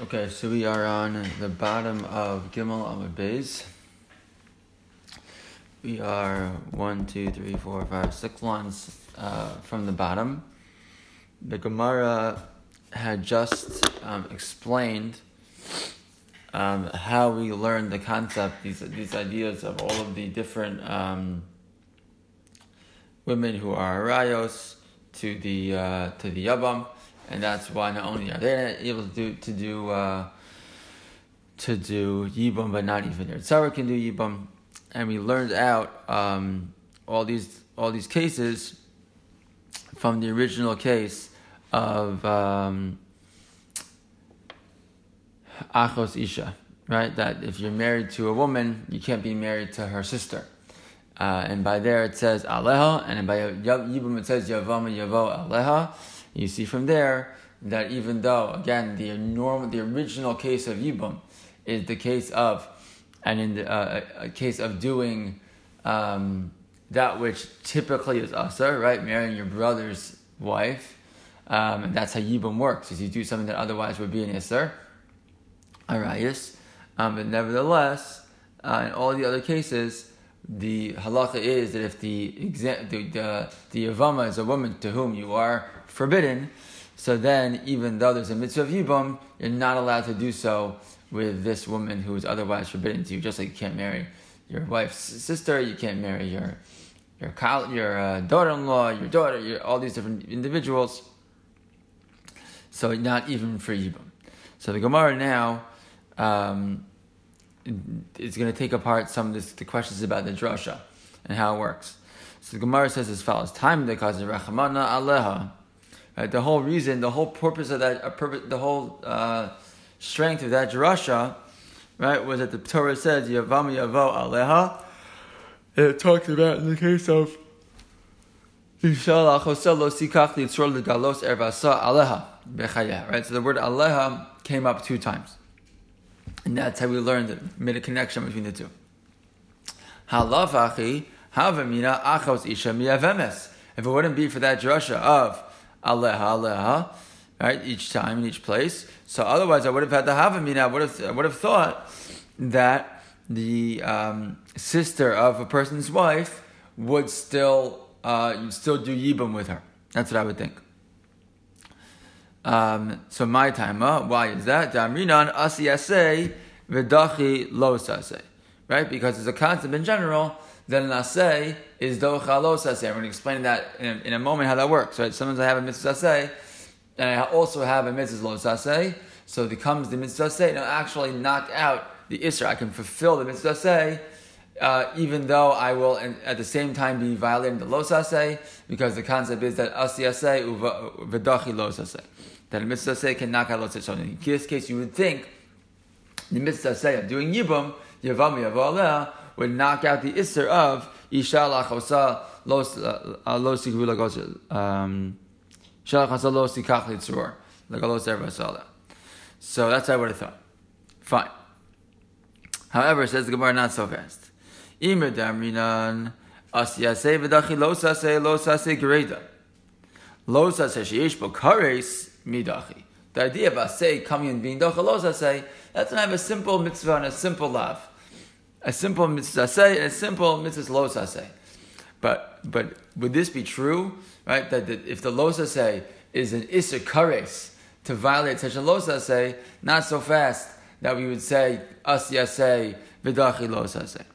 Okay, so we are on the bottom of Gimel Amud Beis. We are 6 lines from the bottom. The Gemara had just explained how we learn the concept, these ideas of all of the different women who are arayos to the Yabam. And that's why not only are they able to do yibum, but not even their tzara can do yibum. And we learned out all these cases from the original case of achos isha, right? That if you're married to a woman, you can't be married to her sister. And by there it says aleha, and by yibum it says Yavam yavo aleha. You see from there that even though, again, the original case of yibum is the case of, and in the, a case of doing that which typically is Asr, right? Marrying your brother's wife. And that's how yibum works, is you do something that otherwise would be an iser. But nevertheless, in all the other cases, the halakha is that if the yavama is a woman to whom you are forbidden, so then even though there's a mitzvah of yibum, you're not allowed to do so with this woman who is otherwise forbidden to you. Just like you can't marry your wife's sister, you can't marry your daughter-in-law, your daughter, all these different individuals. So not even for yibum. So the Gemara now. It's going to take apart some of the questions about the drosha and how it works. So the Gemara says as follows: Time the cause of Rachamana Aleha. Right, the whole reason, the whole purpose of that, the whole strength of that Jerashah, right, was that the Torah says Yavam yavo aleha. It talks about in the case of Yishal achosel lo sikach litzrol legalos ervasa aleha bechaya. Right, so the word aleha came up 2 times. And that's how we learned it, made a connection between the two. Halavachi havamina achos isha miyavemes. If it wouldn't be for that drusha of aleha aleha, right, each time in each place, so otherwise I would have had the havamina. I would have thought that the sister of a person's wife would still you'd still do yibum with her. That's what I would think. So my time, why is that? Damrinan Asr Aseh Vidachi Lo Saseh. Right? Because it's a concept in general that an Aseh is Docha Lo Saseh. I'm going to explain that in a moment how that works. Right? Sometimes I have a Mitzvah ase and I also have a Mitzvah Lo Saseh. So it comes the Mitzvah ase and I'll actually knock out the Isra. I can fulfill the Mitzvah ase even though I will at the same time be violating the Lo Saseh, because the concept is that Asr Aseh Vidachi Lo Saseh. That a mitzvah say can knock out lots of something. In this case, you would think the mitzvah say of doing yibum, yavam yavo aleha, would knock out the iser of isha lachosa lo sikach litzror legalos ervasala. So that's what I would have thought. Fine. However, says the Gemara, not so fast. Imer damrinan asiyasei v'dachi lo sasei gereda lo sasei sheish b'kares. Midachi. The idea of asay coming and being docha lo asay, that's when I have a simple mitzvah and a simple lav. A simple mitzvah asay and a simple mitzvah lo asay. But would this be true, right? That if the lo asay is an iser kares to violate such a lo asay, not so fast that we would say as yasay vidachi lo asay.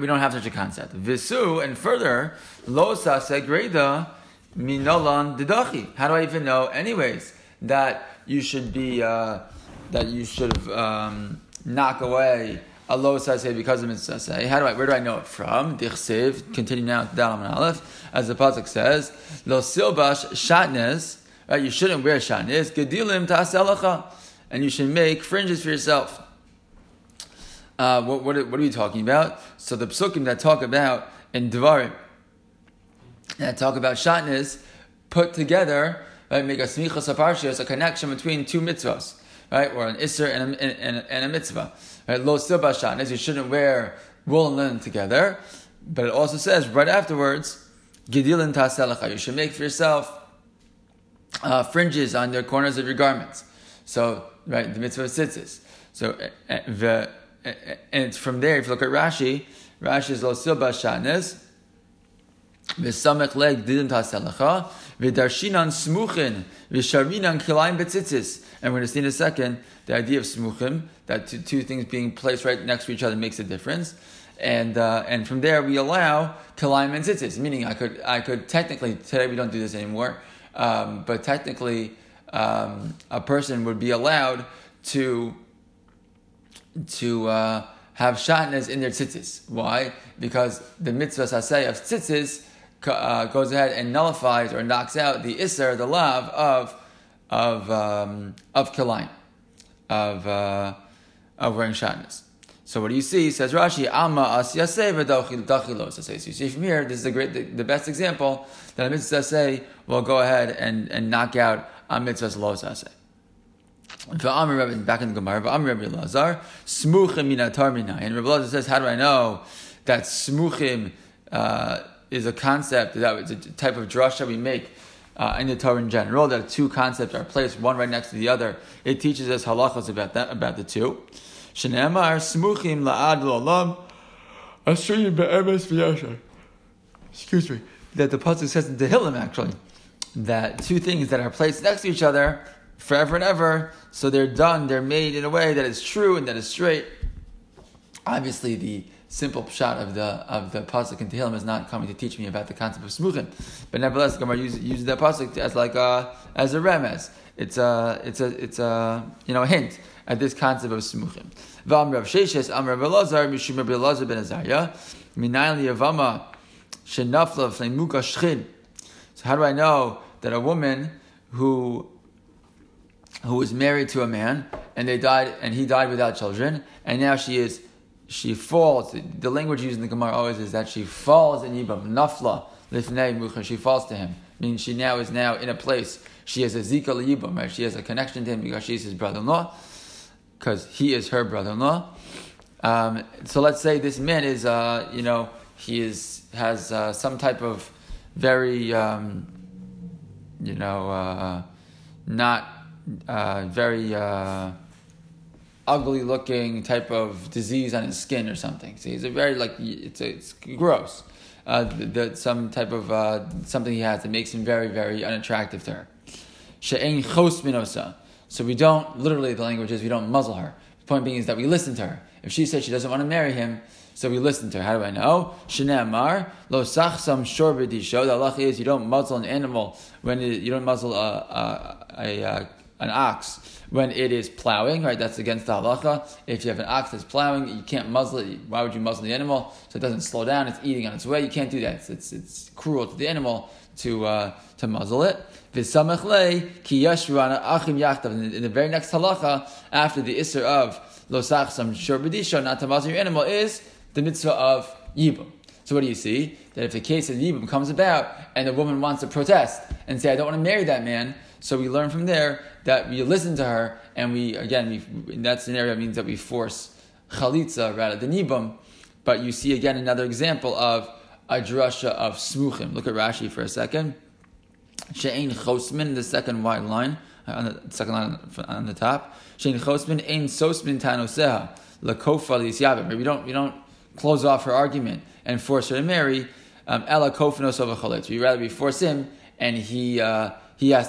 We don't have such a concept. Visu, and further, lo asay greda. Minolan didachi. How do I even know, anyways, that you should be knock away a lo saseh because of mitzvah saseh? Where do I know it from? Dichsev. Continue now to Dalam and Aleph, as the pasuk says, Lo silbash shatnes. Right, you shouldn't wear shatnes. Gedilim ta'aseh lecha, and you should make fringes for yourself. What are we talking about? So the psukim that talk about in Dvarim, that talk about shatnes, put together, right, make a smichas aparshios, a connection between 2 mitzvahs, right, or an iser and a mitzvah. Right, lo silbash shatnes, you shouldn't wear wool and linen together. But it also says right afterwards, gedilin ta'aseh lecha, you should make for yourself fringes on their corners of your garments. So, right, the mitzvah of tzitzis. So, and from there, if you look at Rashi is Lo silbash shatnes, v'samech leg Gedilim ta'aseh lecha, v'darshinan smuchin, v'sharinan kilayim b'tzitzis. And we're going to see in a second the idea of smuchim, that two things being placed right next to each other makes a difference. And from there we allow kilayim and tzitzis, meaning I could technically, today we don't do this anymore, but technically a person would be allowed to have shatnes in their tzitzis. Why? Because the mitzvah ase of tzitzis goes ahead and nullifies or knocks out the iser, the lav of kilayim, of wearing shatnes. So what do you see? Says Rashi, "Ama asyaseh v'dachil losa say." So you see from here, this is the best example that a mitzvah say will go ahead and knock out a mitzvah losa say. Back in the Gemara, Rabbi Lazar, smuchim minatar minai. And Rabbi Lazar says, "How do I know that smuchim is a concept, that it's a type of drush that we make in the Torah in general? That two concepts are placed one right next to the other. It teaches us halachas about the two." Shenemar smuchim la'ad lolam asrim be'emes v'yashar. Excuse me. That the pasuk says in Tehillim, actually, that two things that are placed next to each other forever and ever, so they're done, they're made in a way that is true and that is straight. Obviously, the simple pshat of the pasuk in Tehillim is not coming to teach me about the concept of smuchim, but nevertheless, Gemara uses that pasuk as like as a remez. It's a hint at this concept of smuchim. Vam Rav Sheshes, Am Rav Elazar, Mishum Rav Elazar ben Azariah, Minayin liyavama shenafla fleimuka shchin. So how do I know that a woman who was married to a man and they died and he died without children, and now she falls? The language used in the Gemara always is that she falls in yibum nafla lifnei mucha. She falls to him, meaning she now is in a place. She has a zika liyibum, right? She has a connection to him because she's his brother-in-law, because he is her brother-in-law. So let's say this man is, has some type of very, not very ugly-looking type of disease on his skin or something. So he's a very it's gross. Some type of something he has that makes him very, very unattractive to her. She'ein chos minosa. So we don't, literally the language is, we don't muzzle her. The point being is that we listen to her. If she says she doesn't want to marry him, so we listen to her. How do I know? Shene'amar, lo sachsam shor b'disho. The halakha is you don't muzzle an animal, you don't muzzle an ox when it is plowing, right? That's against the halakha. If you have an ox that's plowing, you can't muzzle it. Why would you muzzle the animal? So it doesn't slow down, it's eating on its way. You can't do that. It's cruel to the animal to muzzle it. In the very next halakha, after the iser of lo sachsam shor b'disho, not to muzzle your animal, is the mitzvah of yibum. So what do you see? That if the case of yibum comes about and the woman wants to protest and say, I don't want to marry that man, so we learn from there that we listen to her, and we in that scenario it means that we force chalitza rather than yibum. But you see again another example of a drosha of smuchim. Look at Rashi for a second. She'ein chosmin, the second white line, on the second line on the top. She'ein chosmin, ein sosmin tanoseha, lakofa lisyabim. We don't close off her argument and force her to marry. Ela kofanos over chalitza. We rather we force him, and he has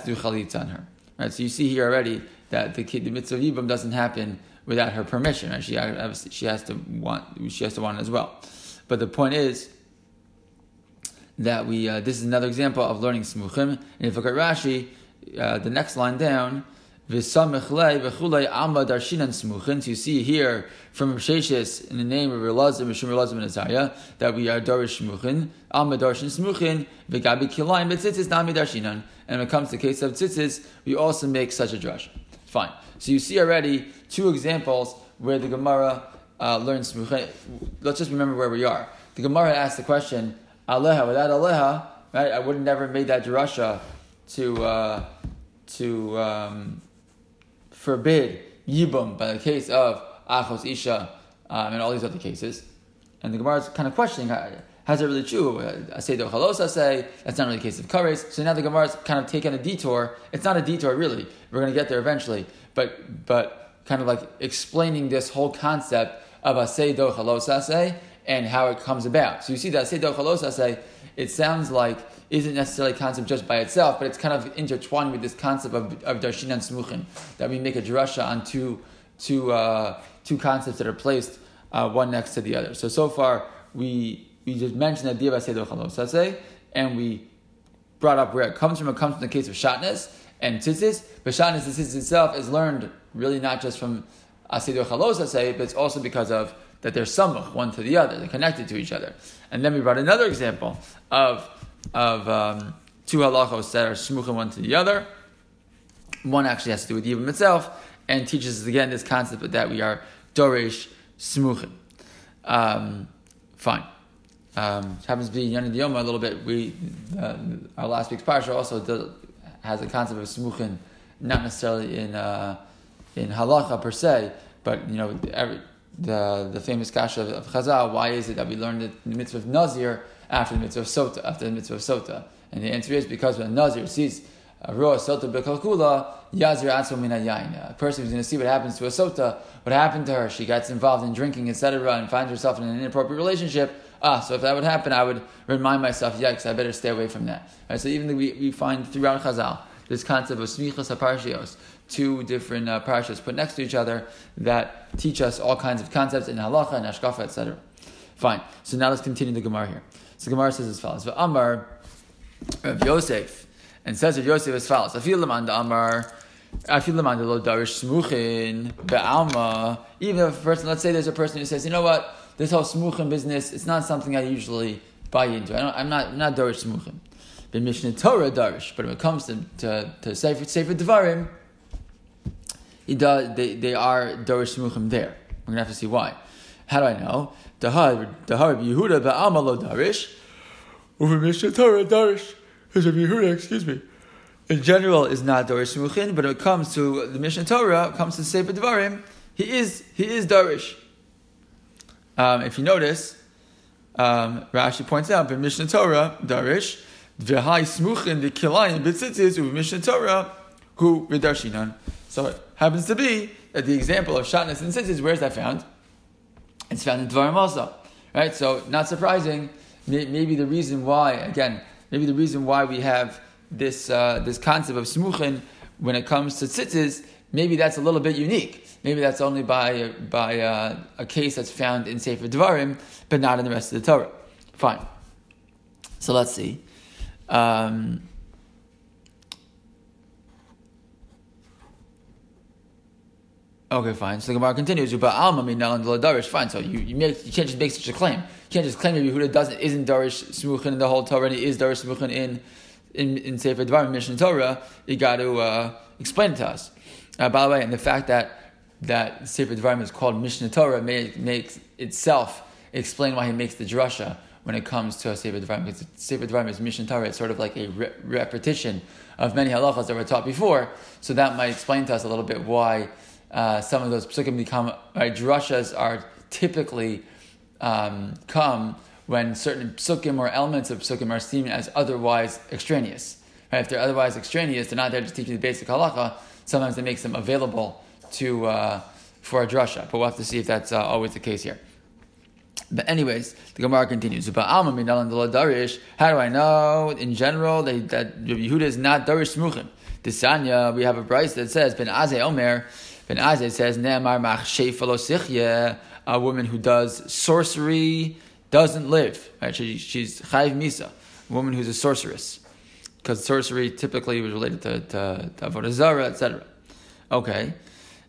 to do chalitza on her. Right? So you see here already that the mitzvah of yibum doesn't happen without her permission. Right? She has to want it as well. But the point is that we this is another example of learning smuchim. And if you look at Rashi, the next line down, v'samich lei v'chulei amma darshinan smuchin. So you see here from Rav Sheshes in the name of Mishum Relazim and Azariah that we are Darish Smuchin, amma darshin smuchin, v'gabi kilayim b'tzitzis nami darshinan. And when it comes to the case of tzitzis, we also make such a drush. Fine. So you see already two examples where the Gemara learns smuchin. Let's just remember where we are. The Gemara asked the question, Aleha, without Aleha, right? I would have never made that Jerashah to forbid Yibum by the case of achos isha and all these other cases. And the Gemara is kind of questioning, How's that really true? Aseidur Halos, that's not really the case of kares. So now the Gemara's kind of taken a detour. It's not a detour, really. We're going to get there eventually. But kind of like explaining this whole concept of Aseidur Halos and how it comes about. So you see that Aseidur Halos, it sounds like isn't necessarily a concept just by itself, but it's kind of intertwined with this concept of Darshin and Smuchin, that we make a Jerashah on two concepts that are placed one next to the other. So far, we just mentioned the idea of Aseidur Halos, and we brought up where it comes from. It comes from the case of shatnes and tzitzis, but shatnes and tzitzis itself is learned really not just from Aseidur Halos, but it's also because of that they're samuch, one to the other. They're connected to each other. And then we brought another example of two halachos that are smuchim one to the other. One actually has to do with yibum itself, and teaches us again this concept that we are darish smuchin. Fine. Happens to be Yonah Diyoma a little bit. Our last week's parsha also has a concept of smuchin, not necessarily in halakha per se, but you know the famous kasha of Chazal. Why is it that we learned that the mitzvah of Nazir after the mitzvah of Sota? And the answer is because when Nazir sees a roa Sota bekalkula, yazir atso mina yaina. A person who's going to see what happens to a Sota, what happened to her, she gets involved in drinking, etc., and finds herself in an inappropriate relationship. So if that would happen, I would remind myself, yikes, I better stay away from that. Right, so even though we find throughout Chazal this concept of smichas haparshios, two different parashas put next to each other that teach us all kinds of concepts in halakha and hashkafa, etc. Fine. So now let's continue the Gemara here. So Gemara says as follows: V'amar Rav Yosef, and says Rav Yosef as follows: Afilu man d'amar, afilu man d'lo darish smuchin be'alma. Even if a person, let's say there's a person who says, you know what, this whole smuchin business, it's not something I usually buy into. I'm not darish smuchin. The Mishnah Torah darish, but when it comes to Sefer Dvarim, they are darish smuchim there. We're gonna have to see why. How do I know? Dahar Yehuda ba'alma lo darish, uve Mishnah Torah darish. Because of Yehuda, in general is not darish smuchin, but when it comes to the Mishnah Torah, comes to Sefer Dvarim, he is darish. If you notice, Rashi points out in Mishnah Torah darish. V'hai smuchin v'kilayin b'tzitzis u'v'mishnah Torah hu v'darshinan. So it happens to be that the example of shatnes and tzitzis, where is that found? It's found in Dvarim also, right? So not surprising. Maybe the reason why we have this concept of smuchin when it comes to tzitzis, maybe that's a little bit unique. Maybe that's only by a case that's found in Sefer Dvarim, but not in the rest of the Torah. Fine. So let's see. Okay, fine. So the Gemara continues. Fine. So you can't just make such a claim. You can't just claim that Yehuda isn't darish smuchin in the whole Torah, and he is darish smuchin in Sefer Dvarim, Mishnah Torah. You got to explain it to us. By the way, and the fact that Sefer Dvarim is called Mishnah Torah makes itself explain why he makes the drosha when it comes to Sefer Dvarim, because Sefer Dvarim is Mishnah Torah. It's sort of like a repetition of many halachas that were taught before, so that might explain to us a little bit why some of those psukim become, right, drushas are typically come when certain psukim or elements of psukim are seen as otherwise extraneous. Right? If they're otherwise extraneous, they're not there just teaching the basic halakha. Sometimes it makes them available for a drasha, but we'll have to see if that's always the case here. But anyways, the Gemara continues. How do I know, in general, that Yehuda is not darish smuchin? Tisanya, we have a price that says, Ben Azeh says, Ne'amar mach shefa lo sichye, a woman who does sorcery doesn't live. Right? She's chayv misa, a woman who's a sorceress. Because sorcery typically was related to avodah zarah, etc. Okay.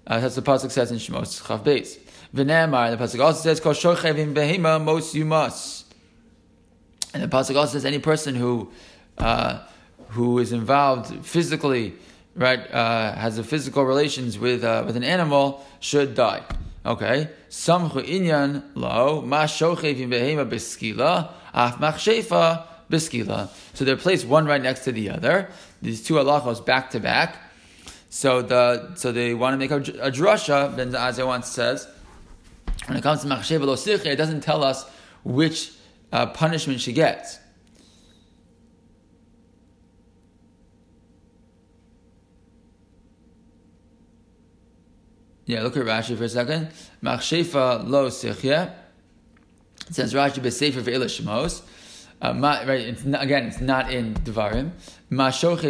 That's the pasuk says in Shmos Chav Beis. V'ne'amar, and the pasuk also says, Kol shochevim behema, most you must. And the pasuk also says, any person who is involved physically, right, has a physical relations with an animal, should die. Okay. Samchu inyan lo, ma shochevim behema beskila, af machshefa beskila. So they're placed one right next to the other. These two halachos back to back. So they want to make a drasha. Then the Azeh once says, when it comes to machsheva lo sichya, it doesn't tell us which punishment she gets. Yeah, look at Rashi for a second. Machshefa lo sichya. It says Rashi b'sefer ve'ila shemos. Right, it's not in Dvarim. Pasuk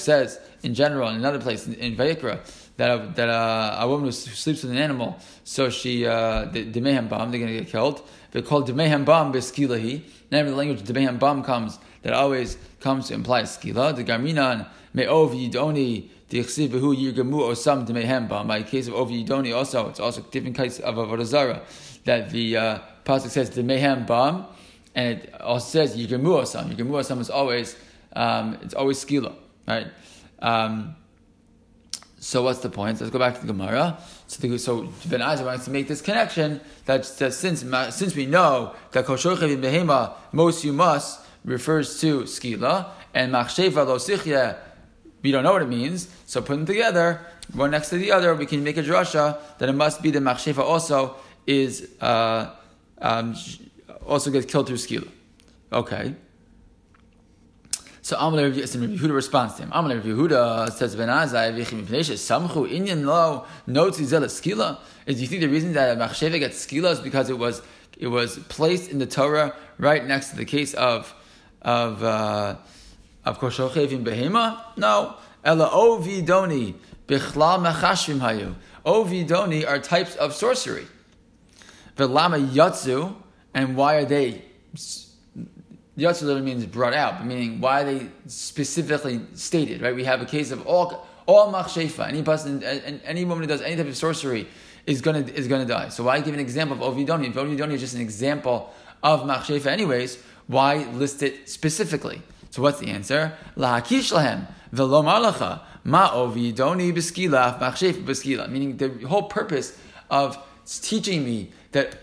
says in general, in another place in Vayikra, that a woman who sleeps with an animal, so she demehem bam, they're going to get killed. They're called demehem bam beskilahi. Now in the language demehem bam comes, that always comes to imply skila. The garminan me'ov yidoni. The chsiv behu yirgamu osam demehem bam. By case of ov yidoni also, it's also different kinds of avodah zarah. That the pasuk says demehem bam, and it also says yirgamu osam. Yirgamu osam is always it's always skila, right? So what's the point? Let's go back to the Gemara. So Ben Azar wants to make this connection that since we know that Kol Shorchev in Behema, most you must, refers to Skila, and Machsheva Lo Sichya, we don't know what it means, so put them together, one next to the other, we can make a drosha that it must be that Machsheva also is, also gets killed through Skila. Okay. So Amalei Rabbi Yehuda responds to him. Amalei Rabbi Yehuda says, "Ben Azai v'chim v'neishes samchu inyan lo notzi zel skila." Do you think the reason that machsheva gets skila is because it was placed in the Torah right next to the case of kol shochevim behema? No, ela ovidoni bichlal machashvim hayu. Ovidoni are types of sorcery. V'lama yatzu, and why are they? Yatsu literally means brought out, meaning why they specifically stated, right? We have a case of all machshefa. Any person, any woman who does any type of sorcery is gonna die. So why give an example of ovidoni? If ovidoni is just an example of machshefa, anyways, why list it specifically? So what's the answer? Lahakish lahem velo malacha ma ovidoni b'skila machshefa b'skila. Meaning the whole purpose of teaching me that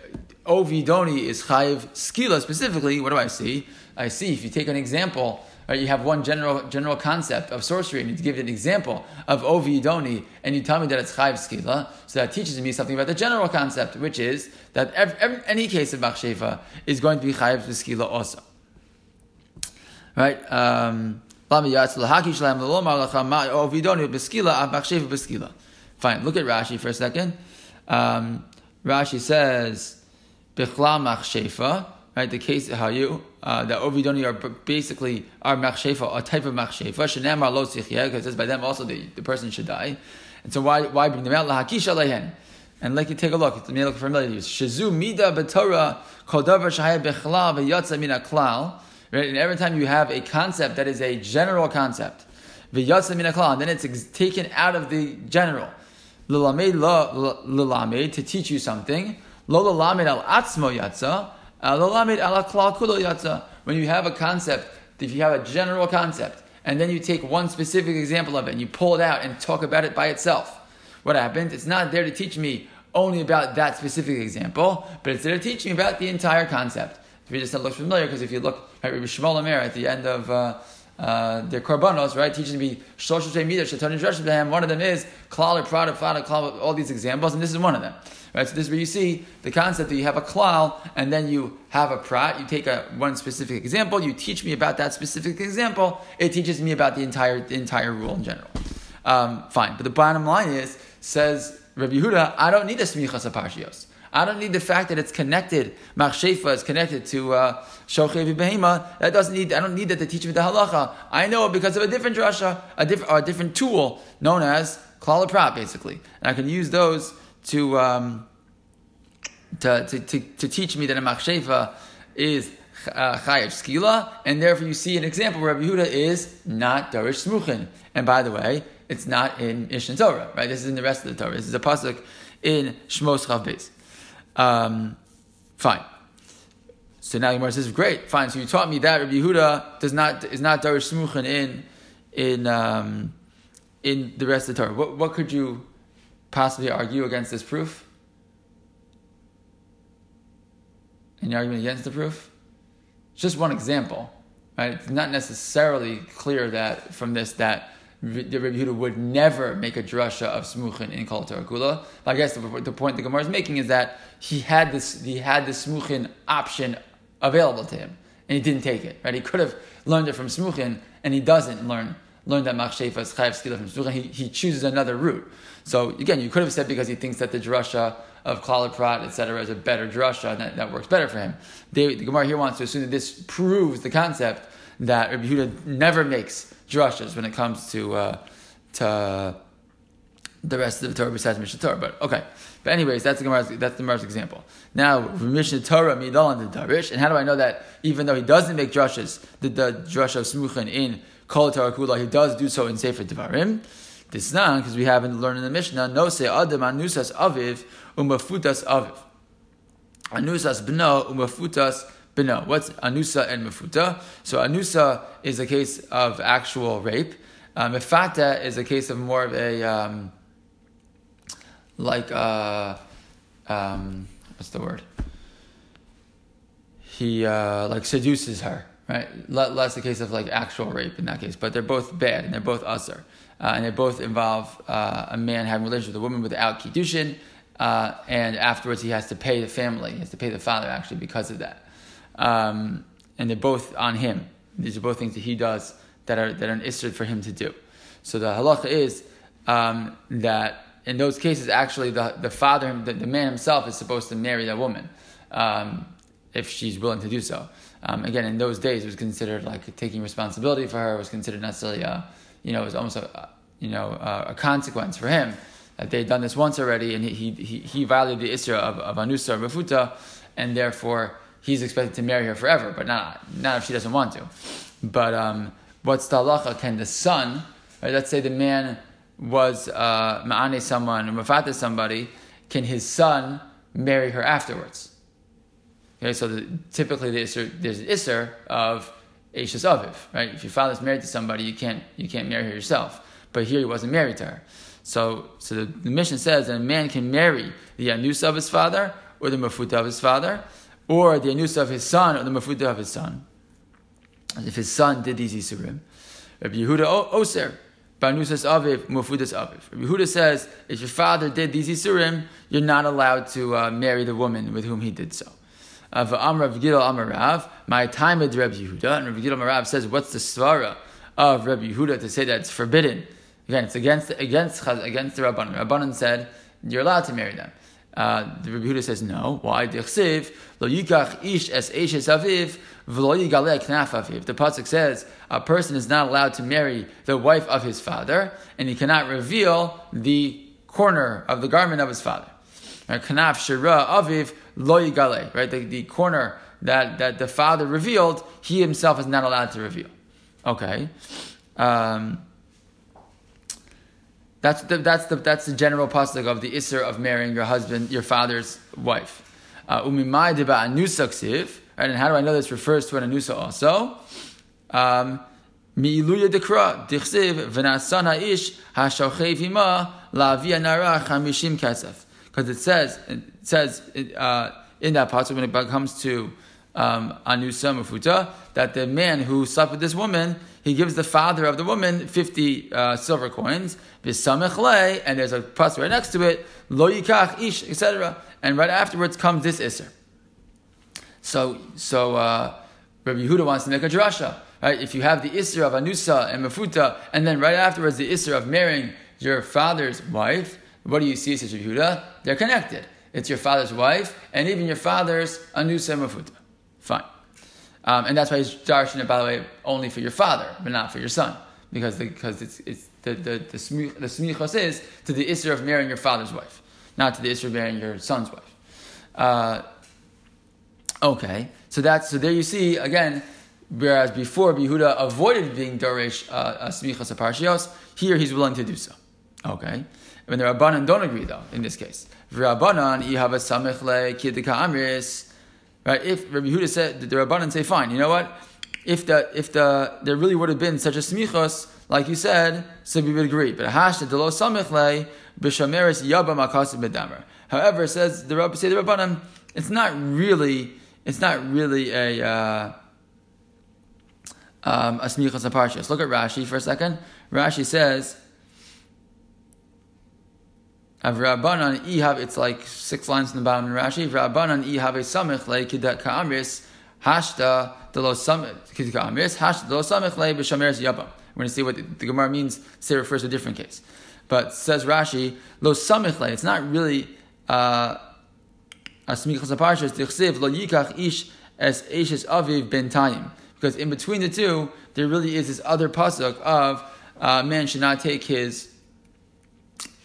ovidoni is chayiv skila specifically. What do I see? I see if you take an example, right, you have one general concept of sorcery, and you give an example of ovidoni, and you tell me that it's chayiv skila. So that teaches me something about the general concept, which is that any case of machsheva is going to be chayiv skila also. Right? Fine. Look at Rashi for a second. Rashi says. Bichla machshefa, right? The case how you that ovidoni are basically are machshefa, a type of machshefa. Shenamar lo sichya, because it says by them also the person should die. And so why bring them out? Lahakisha lehen, and like you take a look, it may look familiar to you. Shizu mida b'Torah kol davar shehaya bichla v'yatza min haklal. Right, and every time you have a concept that is a general concept, v'yatza min haklal, and then it's taken out of the general. L'lamed to teach you something. When you have a concept, if you have a general concept, and then you take one specific example of it, and you pull it out and talk about it by itself, what happens? It's not there to teach me only about that specific example, but it's there to teach me about the entire concept. If you just look familiar, because if you look at Rabbi Shmuel Amir at the end of the Korbanos, right, teaches me one of them is klal, prada, fada, klal, all these examples, and this is one of them. Right, so this is where you see the concept that you have a klal and then you have a prat. You take one specific example. You teach me about that specific example. It teaches me about the entire rule in general. Fine, but the bottom line is, says Rabbi Yehuda, I don't need the smichas aparshios. I don't need the fact that it's connected. Machshefa is connected to shochevi behema. That doesn't need. I don't need that to teach me the halakha. I know it because of a different drasha, a different tool known as klal prat, basically, and I can use those. To teach me that a machsheva is chayav skila, and therefore you see an example where Rabbi Yehuda is not Darish Smuchin. And by the way, it's not in Mishnah Torah, right? This is in the rest of the Torah. This is a pasuk in Shmos Chav Beis. Fine. So now Gemara says, great, fine. So you taught me that Rabbi Yehuda is not Darish Smuchin in the rest of the Torah. What could you possibly argue against this proof? Any argument against the proof? It's just one example, right? It's not necessarily clear that from this that the Rebbe Yehuda would never make a drasha of smuchin in Kol Torah Kula. But I guess the point the Gemara is making is that he had the smuchin option available to him, and he didn't take it. Right? He could have learned it from smuchin, and he doesn't learn that machsheva is chayav skila from smuchin. He chooses another route. So again, you could have said because he thinks that the drasha of Klal Prat, etc., is a better drasha, and that works better for him. The Gemara here wants to assume that this proves the concept that Rebbe Yehuda never makes drushas when it comes to the rest of the Torah besides Mishnah Torah. But okay. But anyways, that's the Gemara's example. Now from Mishnah Torah midol to Darish, and how do I know that even though he doesn't make drushas, the drasha of smuchin in Kol Torah Kula, he does do so in Sefer Dvarim? This is not because we haven't learned in the Mishnah. No se adam anusas aviv umafutas aviv, anusas b'no umafutas. But no, what's anusa and mefuta? So anusa is a case of actual rape. Mefata is a case of more of a what's the word? He seduces her, right? Less a case of actual rape in that case. But they're both bad and they're both asr, and they both involve a man having relations with a woman without kiddushin, and afterwards he has to pay the family. He has to pay the father actually because of that. And they're both on him. These are both things that he does that are an iser for him to do. So the halakha is that in those cases, actually, the father, the man himself, is supposed to marry that woman if she's willing to do so. Again, in those days, it was considered taking responsibility for her. It was considered necessarily, it was almost a consequence for him that they'd done this once already, and he violated the iser of anusa or mefuta, and therefore he's expected to marry her forever, but not if she doesn't want to. But what's the halacha? Can the son, right, let's say the man was ma'ane someone, mafata somebody, can his son marry her afterwards? Okay, so typically there's an iser of eishes aviv, right? If your father's married to somebody, you can't marry her yourself. But here he wasn't married to her, so the Mishnah says that a man can marry the anusa of his father or the mafuta of his father, or the anusa of his son, or the mafuta of his son. As if his son did these isurim. Rabbi Yehuda oser, b'anusas aviv, mafutas aviv. Rabbi Yehuda says, if your father did these isurim, you're not allowed to marry the woman with whom he did so. V'am Rav Gidol Amarav, my time with Rabbi Yehuda, and Rav Gidol Amarav says, what's the svara of Rabbi Yehuda to say that it's forbidden? Again, it's against the Rabbanan. Rabbanan said, you're allowed to marry them. The Rebbe Yehuda says no. Why? The pasuk says a person is not allowed to marry the wife of his father, and he cannot reveal the corner of the garment of his father. Knaf shira aviv lo yigale. Right, the corner that the father revealed, he himself is not allowed to reveal. Okay. That's the general pasuk of the iser of marrying your father's wife. Umimai deba anusa ksiv. And how do I know this refers to an anusa also? Mi'iluya dekra dichsiv v'nasan ha'ish hashochev ima la'avia nara chamishim kasef. Because it says in that pasuk when it comes to anusa mefuta that the man who slept with this woman, he gives the father of the woman 50 silver coins, v'samechle, and there's a pasuk right next to it, lo yikach ish, etc. And right afterwards comes this iser. So Rabbi Yehuda wants to make a drasha, right? If you have the iser of anusa and mefuta, and then right afterwards the iser of marrying your father's wife, what do you see, says Rabbi Yehuda? They're connected. It's your father's wife, and even your father's anusa and mefuta. Fine. And that's why he's darshin it, by the way, only for your father, but not for your son, because it's the smuchos is to the iser of marrying your father's wife, not to the iser of marrying your son's wife. Okay, so there you see again. Whereas before, Yehuda avoided being darish smuchos aparshios, here he's willing to do so. Okay, when the Rabbanan don't agree though in this case, v'Rabbanan ihava samech le kidika amris. Right, if Rabbi Yehuda said, the Rabbanan say, fine, you know what? If there really would have been such a smichos, like you said, so we would agree. But hashta de lo samichle b'shameres yabam akasim bedamer. However, says the Rabbanan, it's not really a a smichas and parshas. Look at Rashi for a second. Rashi says, "Avrabanan ihav." It's like six lines from the bottom in Rashi. Avrabanan ihav samich le'kidat ka'amris hashda delo samich kidat ka'amris hashda delo samich le'b'shameres yabam. We're going to see what the Gemara means. Say refers to a different case, but says Rashi, "Lo samich le." It's not really a smichas and parshas. Dichsev lo yikach ish es eishes aviv bentayim. Because in between the two, there really is this other pasuk of man should not take his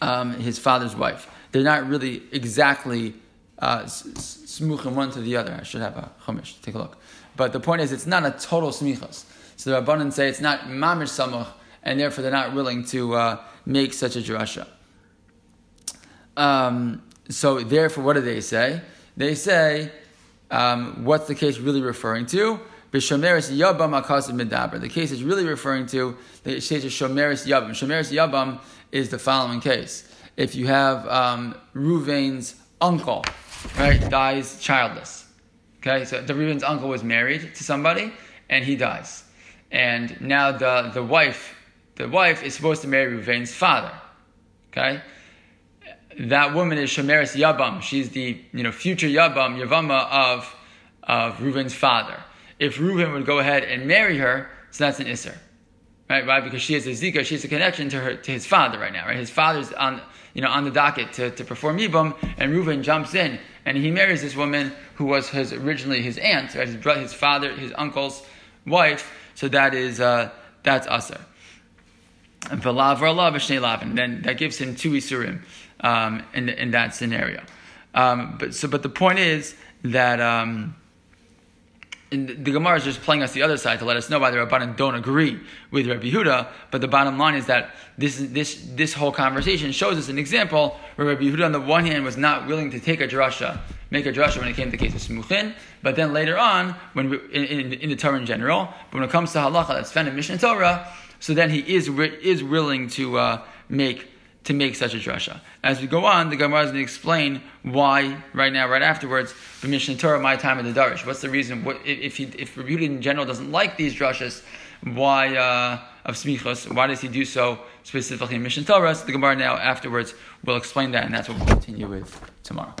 father's wife. They're not really exactly smuchim one to the other. I should have a chumash. Take a look. But the point is, it's not a total smichas. So the Rabbanan say it's not mamish samuch, and therefore they're not willing to make such a Jerashah. So therefore, what do they say? They say, what's the case really referring to? B'shomeres yabam akasim medaber. The case is really referring to the case of shomeres yabam. Shomeres yabam is the following case: if you have Reuven's uncle, right, dies childless. Okay, so the Reuven's uncle was married to somebody, and he dies, and now the wife is supposed to marry Reuven's father. Okay, that woman is shomeres yabam. She's the future yavama of Reuven's father. If Reuven would go ahead and marry her, so that's an iser, right? Why? Because she has a zika, she has a connection to his father right now, right? His father's on the docket to perform yibum, and Reuven jumps in and he marries this woman who was originally his aunt, right? His brother, his father, his uncle's wife. So that is that's asr. And v'lav v'lav b'shnei lavin. Then that gives him two isurim in that scenario. But the point is that. And the Gemara is just playing us the other side to let us know why the Rabbanan don't agree with Rabbi Yehuda. But the bottom line is that this whole conversation shows us an example where Rabbi Yehuda, on the one hand, was not willing to make a drasha when it came to the case of smuchin. But then later on, when in the Torah in general, but when it comes to halakha, that's found in Mishnah Torah, so then he is willing to make such a drasha. As we go on, the Gemara is going to explain why, right now, right afterwards, the Mishnah Torah, my time in the Darish. What's the reason? If Rabbi Yehuda in general doesn't like these drashas, why of smichos? Why does he do so specifically in Mishnah Torah? So the Gemara now afterwards will explain that, and that's what we'll continue with tomorrow.